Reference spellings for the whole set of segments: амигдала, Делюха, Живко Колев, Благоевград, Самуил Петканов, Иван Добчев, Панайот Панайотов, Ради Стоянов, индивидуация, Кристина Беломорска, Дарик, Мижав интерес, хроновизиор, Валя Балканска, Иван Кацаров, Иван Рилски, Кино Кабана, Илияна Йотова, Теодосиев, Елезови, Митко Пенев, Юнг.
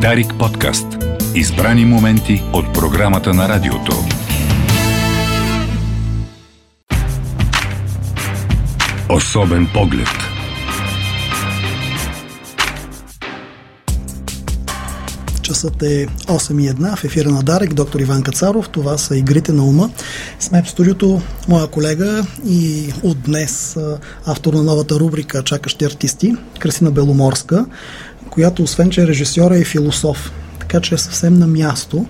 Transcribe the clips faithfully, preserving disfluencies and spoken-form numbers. Дарик подкаст. Избрани моменти от програмата на радиото. Особен поглед. Часът е осем и една в ефира на Дарик, доктор Иван Кацаров. Това са игрите на ума. Сме в студиото моя колега и от днес автор на новата рубрика "Чакащи артисти" Кристина Беломорска, която освен че е режисьор, е и философ. Така че е съвсем на място.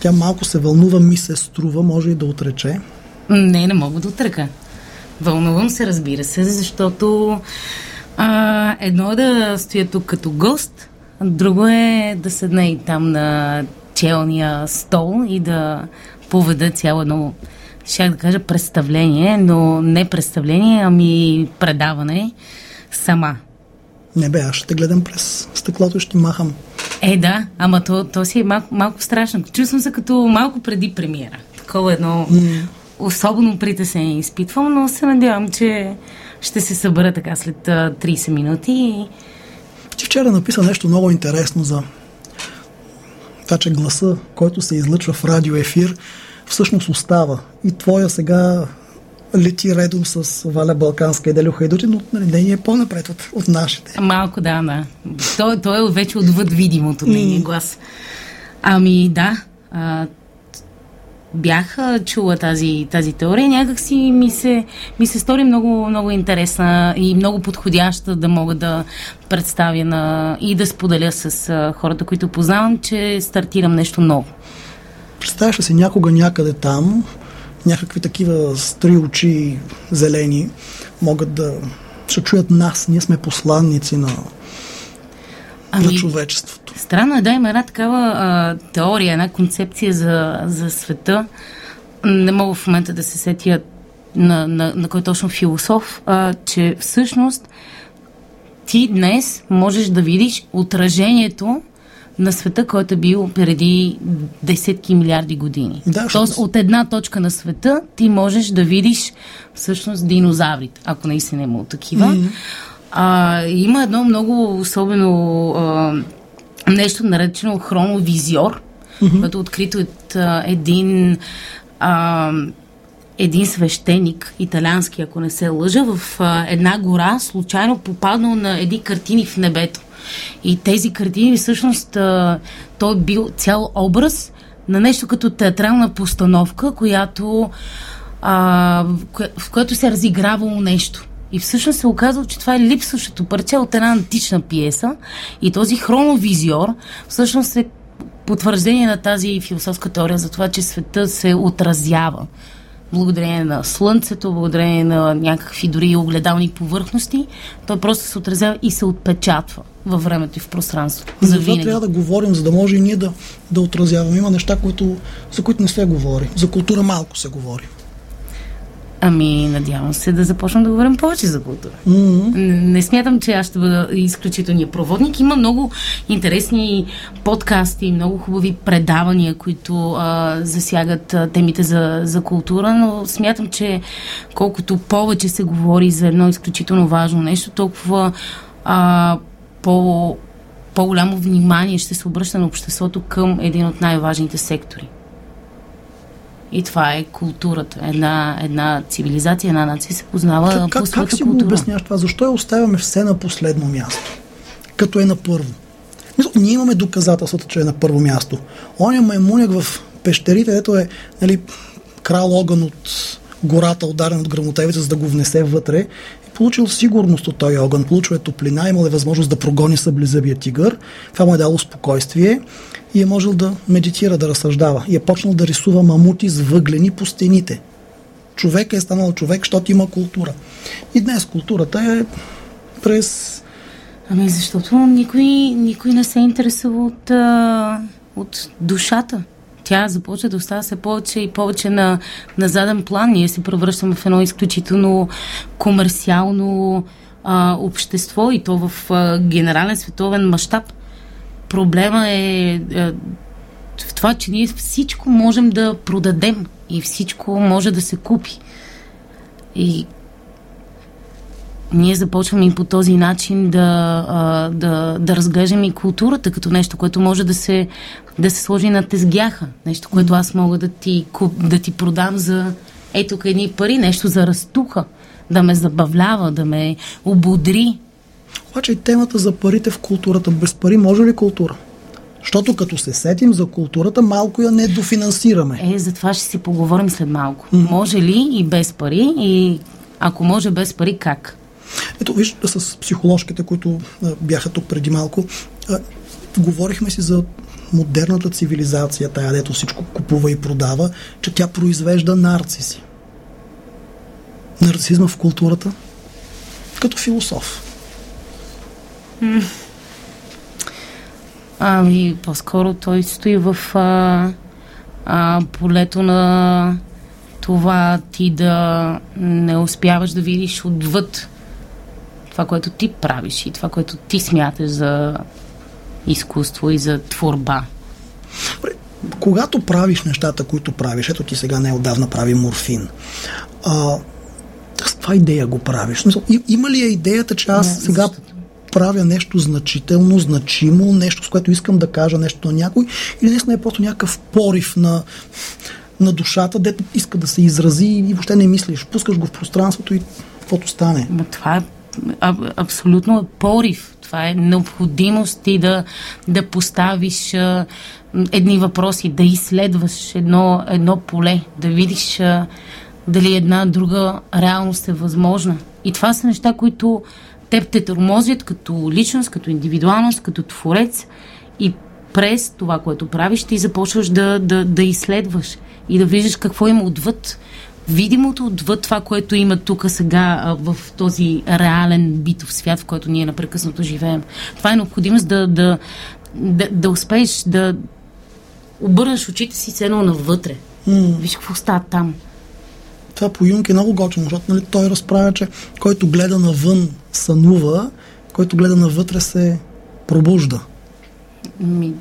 Тя малко се вълнува, ми се струва, може и да отрече. Не, не мога да отрека. Вълнувам се, разбира се, защото а, едно е да стоя тук като гост, друго е да седна и там на челния стол и да поведа цяло едно, щях да кажа, представление, но не представление, ами предаване сама. Не бе, аз ще те гледам през стъклото и ще махам. Е, да, ама то, то си е мал, малко страшно. Чувствам се като малко преди премиера. Такова едно mm. особено притеснение изпитвам, но се надявам, че ще се събера така след трийсет минути. Ти вчера написа нещо много интересно за това, че гласа, който се излъчва в радиоефир, всъщност остава. И твоя сега лети редом с Валя Балканска и Делюха, но не е по-напред от, от нашите. Малко, да, да. Той, той е вече отвъд видимото нейния глас. Ами, да. А, бях чула тази, тази теория. Някак си ми се, ми се стори много, много интересна и много подходяща да мога да представя на, и да споделя с а, хората, които познавам, че стартирам нещо ново. Представяш ли си някога някъде там някакви такива стри очи зелени могат да ще чуят нас? Ние сме посланници на, ами, на човечеството. Странно е, да, има една такава а, теория, една концепция за, за света. Не мога в момента да се сетя на, на, на кой точно философ, а, че всъщност ти днес можеш да видиш отражението на света, който е бил преди десетки милиарди години. Да, тоест, от една точка на света ти можеш да видиш всъщност динозаврите, ако наистина има от такива. Mm-hmm. А, има едно много особено а, нещо, наречено хроновизиор, mm-hmm. което е открито от а, един а, един свещеник, италиански, ако не се лъжа, в а, една гора, случайно попаднал на едни картини в небето. И тези картини, всъщност, той бил цял образ на нещо като театрална постановка, която, а, в която се разигравало нещо. И всъщност се оказало, че това е липсващото парче от една антична пиеса. И този хроновизиор всъщност е потвърждение на тази философска теория за това, че света се отразява благодарение на слънцето, благодарение на някакви дори огледални повърхности. Той просто се отразява и се отпечатва във времето и в пространството. За това трябва да говорим, за да може и ние да, да отразяваме. Има неща, които, за които не се говори. За култура малко се говори. Ами, надявам се да започнем да говорим повече за култура. Mm-hmm. Не, не смятам, че аз ще бъда изключителния проводник. Има много интересни подкасти, много хубави предавания, които а, засягат а, темите за, за култура, но смятам, че колкото повече се говори за едно изключително важно нещо, толкова а, по, по-голямо внимание ще се обръща на обществото към един от най-важните сектори. И това е културата. Една, една цивилизация, една нация се познава как, по своята култура. Как си го обясняваш това? Защо я оставяме все на последно място? Като е на първо. Ние имаме доказателството, че е на първо място. Оня маймуняк в пещерите, ето е, нали, крал Огън от гората, ударен от гръмотевица, за да го внесе вътре. И получил сигурност от този огън, получил е топлина, имал е възможност да прогони съблизъбия тигър. Това му е дало спокойствие и е можел да медитира, да разсъждава. И е почнал да рисува мамути с въглени по стените. Човек е станал човек, защото има култура. И днес културата е през... Ами защото никой, никой не се интересува от, от душата. Тя започва да остава се повече и повече на, на заден план. Ние се превръщаме в едно изключително комерциално а, общество и то в а, генерален световен мащаб. Проблема е, е в това, че ние всичко можем да продадем и всичко може да се купи. И ние започваме и по този начин да, да, да разглеждаме и културата като нещо, което може да се, да се сложи на тезгяха. Нещо, което аз мога да ти, да ти продам за ето тук едни пари, нещо за растуха, да ме забавлява, да ме ободри. Обаче и темата за парите в културата. Без пари може ли култура? Защото като се сетим за културата, малко я не дофинансираме. Е, за това ще си поговорим след малко. Mm-hmm. Може ли и без пари? И ако може без пари, как? Ето, виж, с психоложките, които а, бяха тук преди малко, а, говорихме си за модерната цивилизация, тая, дето всичко купува и продава, че тя произвежда нарциси. Нарцизма в културата? Като философ. Mm. Ами, по-скоро той стои в а, а, полето на това ти да не успяваш да видиш отвъд това, което ти правиш и това, което ти смяташ за изкуство и за творба. Когато правиш нещата, които правиш, ето ти сега неотдавна прави морфин, а, с това идея го правиш. Има ли е идеята, че аз не, сега защото... правя нещо значително, значимо, нещо, с което искам да кажа нещо на някой, или наистина е просто някакъв порив на... на душата, дето иска да се изрази и въобще не мислиш. Пускаш го в пространството и каквото стане. Но това е а, абсолютно е порив. Това е необходимост ти да, да поставиш а, едни въпроси, да изследваш едно, едно поле, да видиш а, дали една друга реалност е възможна. И това са неща, които теб те тормозят като личност, като индивидуалност, като творец и през това, което правиш, ти започваш да, да, да изследваш и да виждаш какво има отвъд видимото, отвъд това, което има тук сега в този реален битов свят, в който ние напрекъснато живеем. Това е необходимост да, да, да, да успееш да обърнеш очите си цено навътре. Mm. Виж какво става там. Това по Юнг е много готино, защото нали, той разправя, че който гледа навън сънува, който гледа навътре се пробужда. Ми,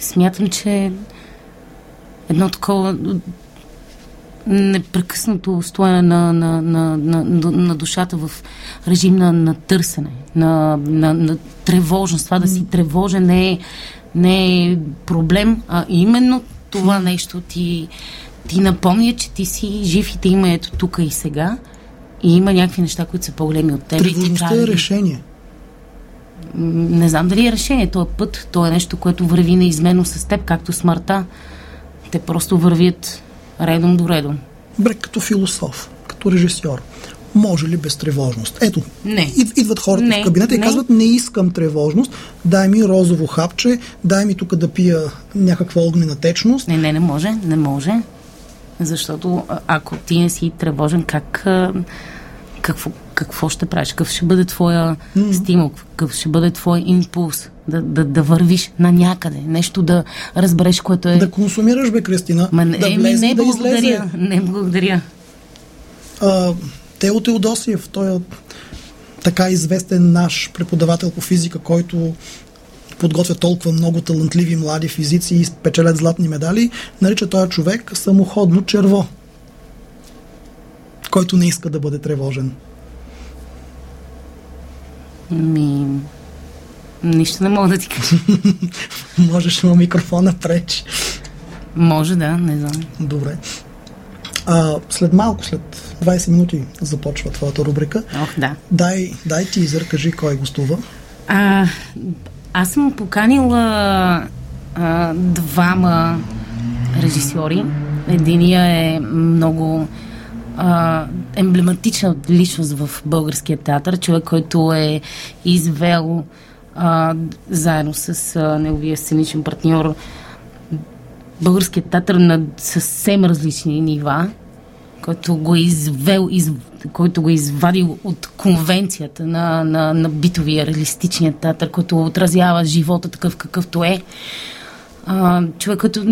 смятам, че едно такова непрекъснато стоене на, на, на, на, на душата в режим на, на търсене, на, на, на тревожност. Това да си тревожен не е, не е проблем, а именно това нещо ти, ти напомня, че ти си жив и те има ето тук и сега и има някакви неща, които са по-големи от теб. Тревожността е решение. Не знам дали е решение, то е път, то е нещо, което върви неизменно с теб, както смъртта. Те просто вървят редом до редом. Бре, като философ, като режисьор, може ли без тревожност? Ето, не. Идват хората не, в кабинета и не. Казват, не искам тревожност, дай ми розово хапче, дай ми тук да пия някаква огнена течност. Не, не, не може, не може, защото ако ти не си тревожен, как... Какво, какво ще правиш? Какъв ще бъде твоя mm-hmm. стимул? Какъв ще бъде твой импулс? Да, да, да вървиш на някъде. Нещо да разбереш, което е... Да консумираш, бе, Кристина. Ма, да е, влез, не да благодаря. Излезе. Не благодаря. А, Тео Теодосиев, той е така известен наш преподавател по физика, който подготвя толкова много талантливи млади физици и печелят златни медали, нарича този човек самоходно черво, който не иска да бъде тревожен. Ми... Нищо не мога да ти кажа. Можеш на микрофона преч. Може, да, не знам. Добре. А, след малко, след двайсет минути започва твоята рубрика. Ох, да. Дай, дай ти изър, кажи кой гостува. А, аз съм поканила а, двама режисьори. Единия е много... Uh, емблематична личност в българския театър, човек, който е извел uh, заедно с uh, неговия сценичен партньор българския театър на съвсем различни нива, който го е извел, из, който го е извадил от конвенцията на, на, на битовия реалистичния театър, който отразява живота такъв какъвто е. Uh, човек, който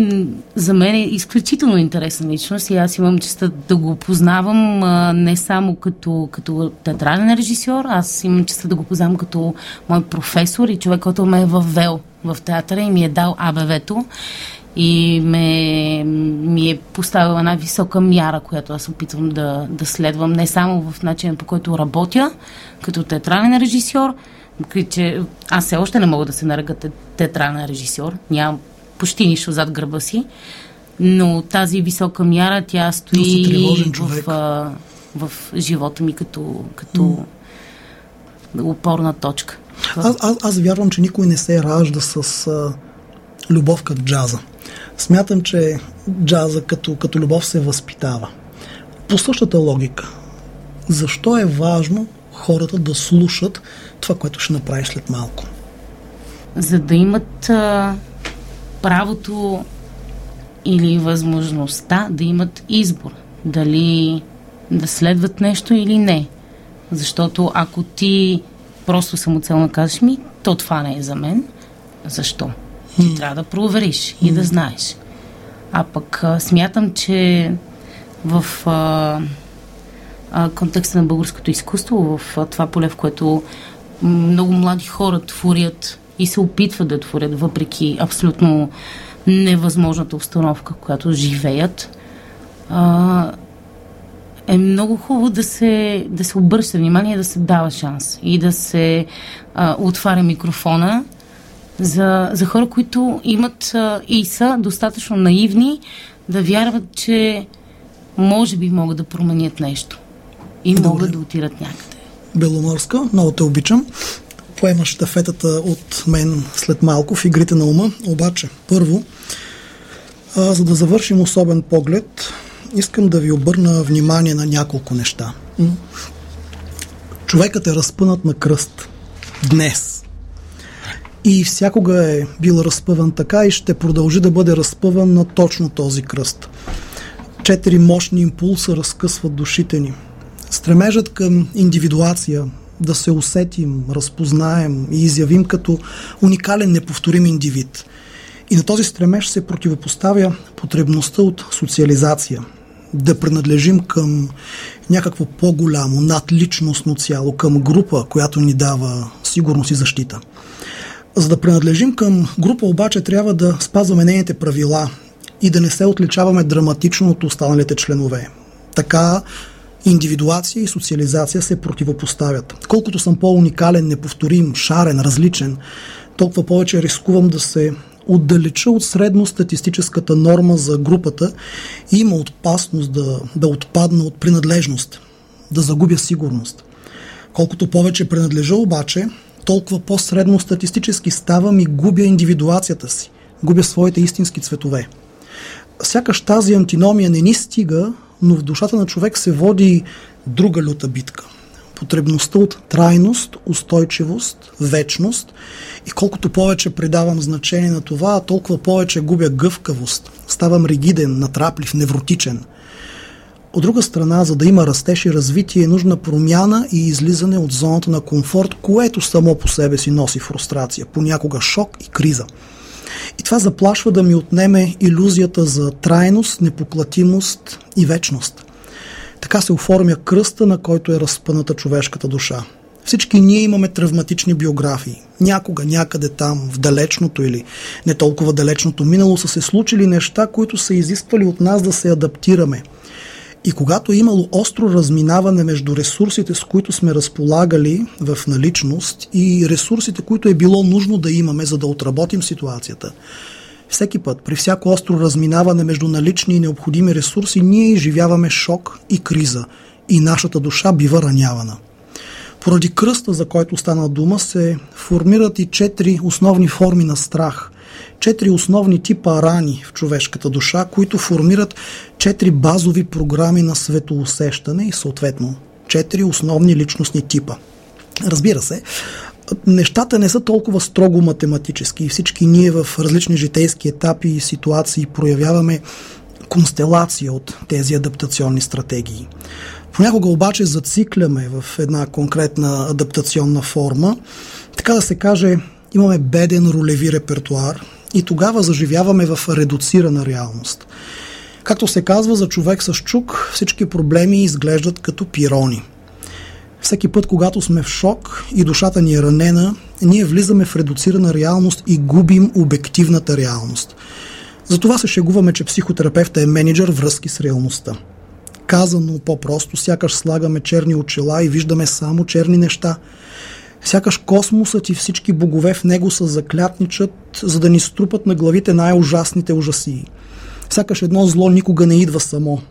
за мен е изключително интересна личност и аз имам честта да го познавам uh, не само като, като театрален режисьор, аз имам честта да го познавам като мой професор и човек, който ме е въвел в театъра и ми е дал АБВ-то и ме, ми е поставил една висока мяра, която аз опитвам да, да следвам не само в начина, по който работя като театрален режисьор, че аз все още не мога да се нарека театрален режисьор, нямам почти нищо зад гърба си, но тази висока мяра, тя стои в, в, в живота ми като, като mm. опорна точка. Аз, аз, аз вярвам, че никой не се ражда с а, любов към джаза. Смятам, че джаза като, като любов се възпитава. По същата логика, защо е важно хората да слушат това, което ще направиш след малко? За да имат а, правото или възможността да имат избор. Дали да следват нещо или не. Защото ако ти просто самоцелно кажеш ми, то това не е за мен. Защо? Ти mm. трябва да провериш и mm. да знаеш. А пък а, смятам, че в а, а, контекста на българското изкуство, в а, това поле, в което много млади хора творят и се опитват да творят, въпреки абсолютно невъзможната обстановка, която живеят, а, е много хубаво да се, да се обръща внимание, да се дава шанс и да се а, отваря микрофона за, за хора, които имат а, и са достатъчно наивни да вярват, че може би могат да променят нещо и Добре. могат да отират някъде. Беломорска, много те обичам. Поемаш штафетата от мен след малко в игрите на ума. Обаче, първо, а, за да завършим особен поглед, искам да ви обърна внимание на няколко неща. Човекът е разпънат на кръст. Днес. И всякога е бил разпъван така и ще продължи да бъде разпъван на точно този кръст. Четири мощни импулса разкъсват душите ни. Стремежът към индивидуация, да се усетим, разпознаем и изявим като уникален, неповторим индивид. И на този стремеж се противопоставя потребността от социализация. Да принадлежим към някакво по-голямо, надличностно цяло, към група, която ни дава сигурност и защита. За да принадлежим към група обаче трябва да спазваме нейните правила и да не се отличаваме драматично от останалите членове. Така индивидуация и социализация се противопоставят. Колкото съм по-уникален, неповторим, шарен, различен, толкова повече рискувам да се отдалеча от средностатистическата норма за групата и има опасност да, да отпадна от принадлежност, да загубя сигурност. Колкото повече принадлежа обаче, толкова по-средностатистически ставам и губя индивидуацията си, губя своите истински цветове. Сякаш тази антиномия не ни стига, но в душата на човек се води друга люта битка. Потребността от трайност, устойчивост, вечност и колкото повече придавам значение на това, толкова повече губя гъвкавост. Ставам ригиден, натраплив, невротичен. От друга страна, за да има растеж и развитие, е нужна промяна и излизане от зоната на комфорт, което само по себе си носи фрустрация, понякога шок и криза. И това заплашва да ми отнеме илюзията за трайност, непоклатимост и вечност. Така се оформя кръста, на който е разпъната човешката душа. Всички ние имаме травматични биографии. Някога, някъде там, в далечното или не толкова далечното минало са се случили неща, които са изисквали от нас да се адаптираме. И когато е имало остро разминаване между ресурсите, с които сме разполагали в наличност и ресурсите, които е било нужно да имаме, за да отработим ситуацията, всеки път, при всяко остро разминаване между налични и необходими ресурси, ние изживяваме шок и криза и нашата душа бива ранявана. Поради кръста, за който стана дума, се формират и четири основни форми на страх, четири основни типа рани в човешката душа, които формират четири базови програми на светоусещане и съответно четири основни личностни типа. Разбира се, нещата не са толкова строго математически и всички ние в различни житейски етапи и ситуации проявяваме констелация от тези адаптационни стратегии. Понякога обаче зацикляме в една конкретна адаптационна форма, така да се каже, имаме беден ролеви репертуар и тогава заживяваме в редуцирана реалност. Както се казва, за човек с чук всички проблеми изглеждат като пирони. Всеки път, когато сме в шок и душата ни е ранена, ние влизаме в редуцирана реалност и губим обективната реалност. Затова се шегуваме, че психотерапевта е мениджър връзки с реалността. Казано по-просто, сякаш слагаме черни очила и виждаме само черни неща. Сякаш космосът и всички богове в него се заклятничат, за да ни струпат на главите най-ужасните ужасии. Сякаш едно зло никога не идва само.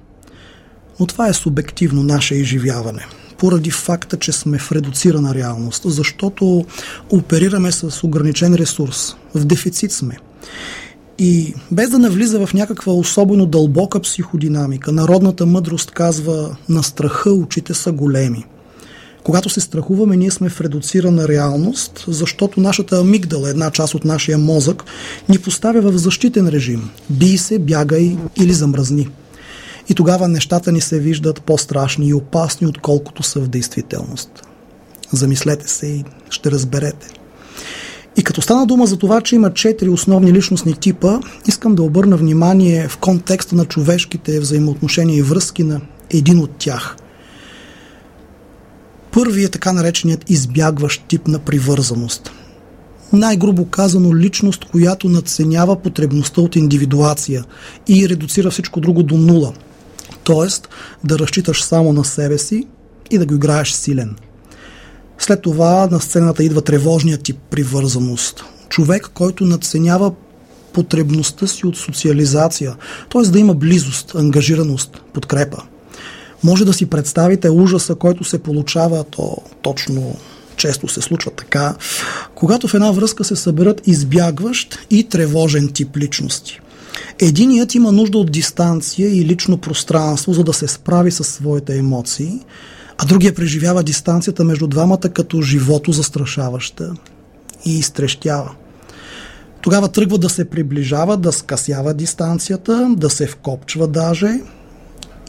Но това е субективно наше изживяване, поради факта, че сме в редуцирана реалност, защото оперираме с ограничен ресурс, в дефицит сме. И без да навлиза в някаква особено дълбока психодинамика, народната мъдрост казва: на страха очите са големи. Когато се страхуваме, ние сме в редуцирана реалност, защото нашата амигдала, една част от нашия мозък, ни поставя в защитен режим. Бий се, бягай или замръзни. И тогава нещата ни се виждат по-страшни и опасни, отколкото са в действителност. Замислете се и ще разберете. И като стана дума за това, че има четири основни личностни типа, искам да обърна внимание в контекста на човешките взаимоотношения и връзки на един от тях. Първият е така нареченият избягващ тип на привързаност. Най-грубо казано, личност, която надценява потребността от индивидуация и редуцира всичко друго до нула. Тоест да разчиташ само на себе си и да го играеш силен. След това на сцената идва тревожният тип привързаност. Човек, който надценява потребността си от социализация, т.е. да има близост, ангажираност, подкрепа. Може да си представите ужаса, който се получава, то точно често се случва така, когато в една връзка се съберат избягващ и тревожен тип личности. Единият има нужда от дистанция и лично пространство, за да се справи със своите емоции, а другия преживява дистанцията между двамата като живото застрашаваща и изтрещява. Тогава тръгва да се приближава, да скъсява дистанцията, да се вкопчва даже,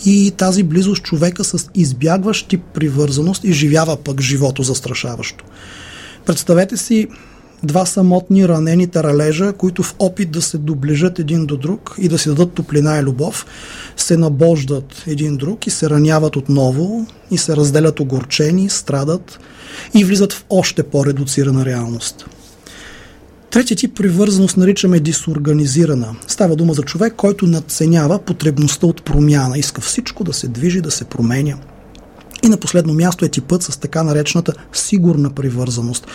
и тази близост човека с избягващ тип привързаност изживява пък живото застрашаващо. Представете си два самотни ранени таралежа, които в опит да се доближат един до друг и да си дадат топлина и любов, се набождат един друг и се раняват отново и се разделят огорчени, страдат и влизат в още по-редуцирана реалност. Третия тип привързаност наричаме дисорганизирана. Става дума за човек, който надценява потребността от промяна. Иска всичко да се движи, да се променя. И на последно място е типът с така наречената сигурна привързаност,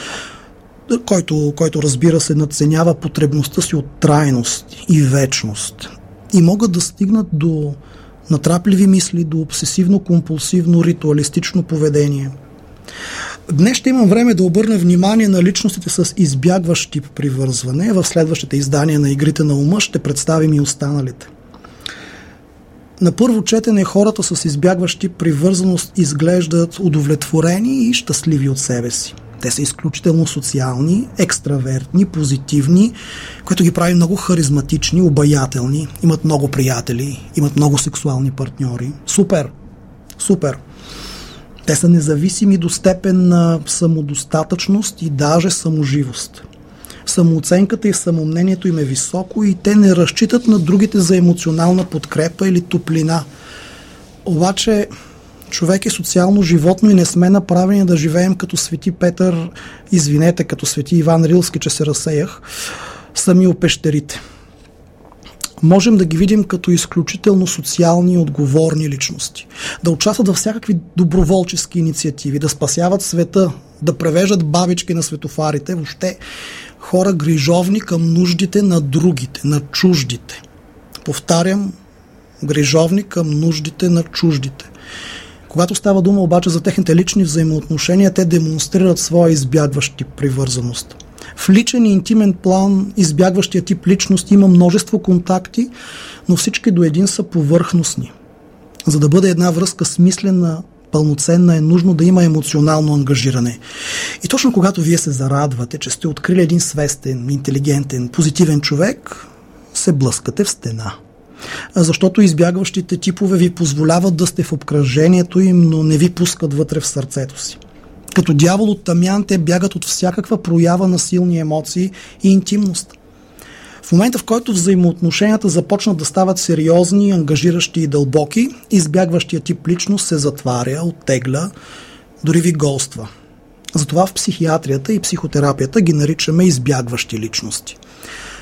който, който разбира се надценява потребността си от трайност и вечност. И могат да стигнат до натрапливи мисли, до обсесивно-компулсивно ритуалистично поведение. Днес ще имам време да обърна внимание на личностите с избягващ тип привързване. В следващите издания на Игрите на ума ще представим и останалите. На първо четене хората с избягващ тип привързаност изглеждат удовлетворени и щастливи от себе си. Те са изключително социални, екстравертни, позитивни, което ги прави много харизматични, обаятелни, имат много приятели, имат много сексуални партньори. Супер! Супер! Те са независими до степен на самодостатъчност и даже саможивост. Самооценката и самомнението им е високо и те не разчитат на другите за емоционална подкрепа или топлина. Обаче човек е социално животно и не сме направени да живеем като Свети Петър, извинете, като Свети Иван Рилски, че се разсеях, сами опещерите. Можем да ги видим като изключително социални и отговорни личности. Да участват във всякакви доброволчески инициативи, да спасяват света, да превеждат бабички на светофарите, въобще хора грижовни към нуждите на другите, на чуждите. Повтарям, грижовни към нуждите на чуждите. Когато става дума обаче за техните лични взаимоотношения, те демонстрират своя избягващ тип привързаност. В личен и интимен план избягващия тип личност има множество контакти, но всички до един са повърхностни. За да бъде една връзка смислена, пълноценна, е нужно да има емоционално ангажиране. И точно когато вие се зарадвате, че сте открили един свестен, интелигентен, позитивен човек, се блъскате в стена. Защото избягващите типове ви позволяват да сте в обкръжението им, но не ви пускат вътре в сърцето си. Като дявол от тамян, те бягат от всякаква проява на силни емоции и интимност. В момента, в който взаимоотношенията започнат да стават сериозни, ангажиращи и дълбоки, избягващия тип личност се затваря, оттегля, дори ви голства. Затова в психиатрията и психотерапията ги наричаме избягващи личности.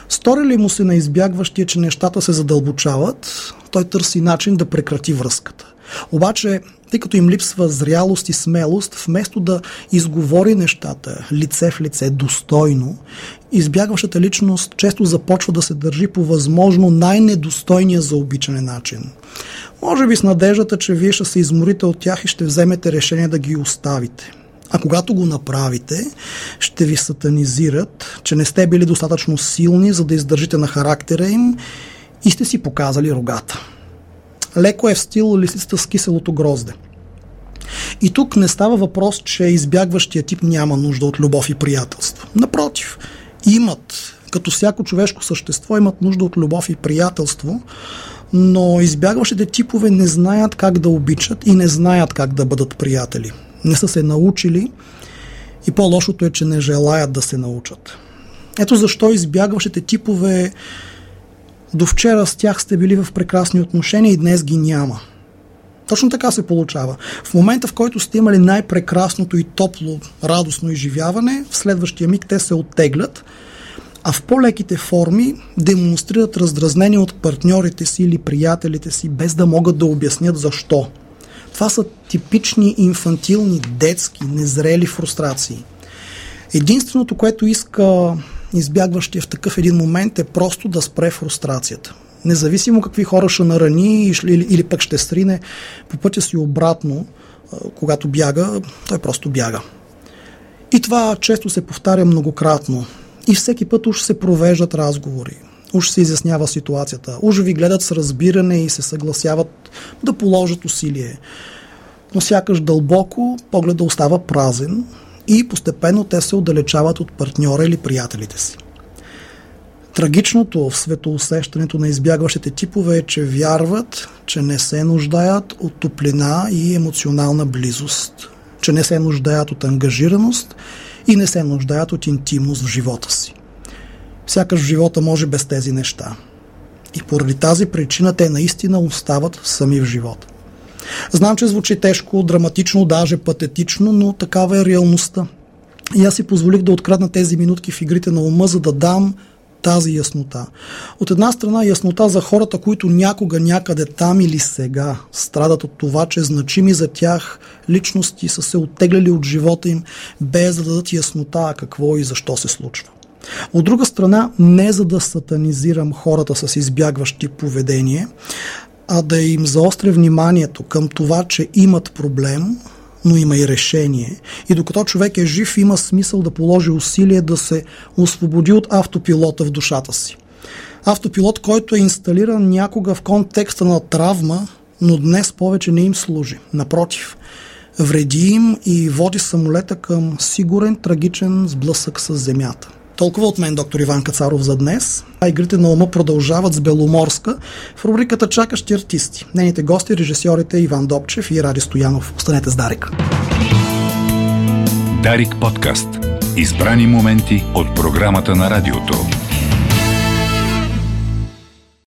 Стори ли му се на избягващия, че нещата се задълбочават, той търси начин да прекрати връзката. Обаче, тъй като им липсва зрялост и смелост, вместо да изговори нещата лице в лице, достойно, избягващата личност често започва да се държи по възможно най-недостойния за обичане начин. Може би с надеждата, че вие ще се изморите от тях и ще вземете решение да ги оставите. А когато го направите, ще ви сатанизират, че не сте били достатъчно силни, за да издържите на характера им и сте си показали рогата. Леко е в стил лисицата с киселото грозде. И тук не става въпрос, че избягващия тип няма нужда от любов и приятелство. Напротив, имат, като всяко човешко същество, имат нужда от любов и приятелство, но избягващите типове не знаят как да обичат и не знаят как да бъдат приятели. Не са се научили и по-лошото е, че не желаят да се научат. Ето защо избягващите типове, до вчера с тях сте били в прекрасни отношения и днес ги няма. Точно така се получава. В момента, в който сте имали най-прекрасното и топло, радостно изживяване, в следващия миг те се оттеглят, а в по-леките форми демонстрират раздразнение от партньорите си или приятелите си, без да могат да обяснят защо. Това са типични инфантилни, детски, незрели фрустрации. Единственото, което иска избягващия в такъв един момент, е просто да спре фрустрацията. Независимо какви хора ще нарани или, или пък ще срине по пътя си обратно, когато бяга, той просто бяга. И това често се повтаря многократно. И всеки път уж се провеждат разговори, уж се изяснява ситуацията, уж ви гледат с разбиране и се съгласяват да положат усилие. Но сякаш дълбоко погледът остава празен и постепенно те се отдалечават от партньора или приятелите си. Трагичното в светоусещането на избягващите типове е, че вярват, че не се нуждаят от топлина и емоционална близост, че не се нуждаят от ангажираност и не се нуждаят от интимност в живота си. Сякаш в живота може без тези неща. И поради тази причина те наистина остават сами в живота. Знам, че звучи тежко, драматично, даже патетично, но такава е реалността. И аз си позволих да открадна тези минутки в игрите на ума, за да дам тази яснота. От една страна яснота за хората, които някога, някъде там или сега страдат от това, че значими за тях личности са се оттегляли от живота им, без да дадат яснота какво и защо се случва. От друга страна, не за да сатанизирам хората с избягващи поведение, а да им заостря вниманието към това, че имат проблем, но има и решение. И докато човек е жив, има смисъл да положи усилие да се освободи от автопилота в душата си. Автопилот, който е инсталиран някога в контекста на травма, но днес повече не им служи. Напротив, вреди им и води самолета към сигурен, трагичен сблъсък с земята. Толкова от мен, доктор Иван Кацаров, за днес. А игрите на ума продължават с Беломорска в рубриката «Чакащи артисти». Нейните гости, режисьорите Иван Добчев и Ради Стоянов. Останете с Дарик. Дарик подкаст. Избрани моменти от програмата на радиото.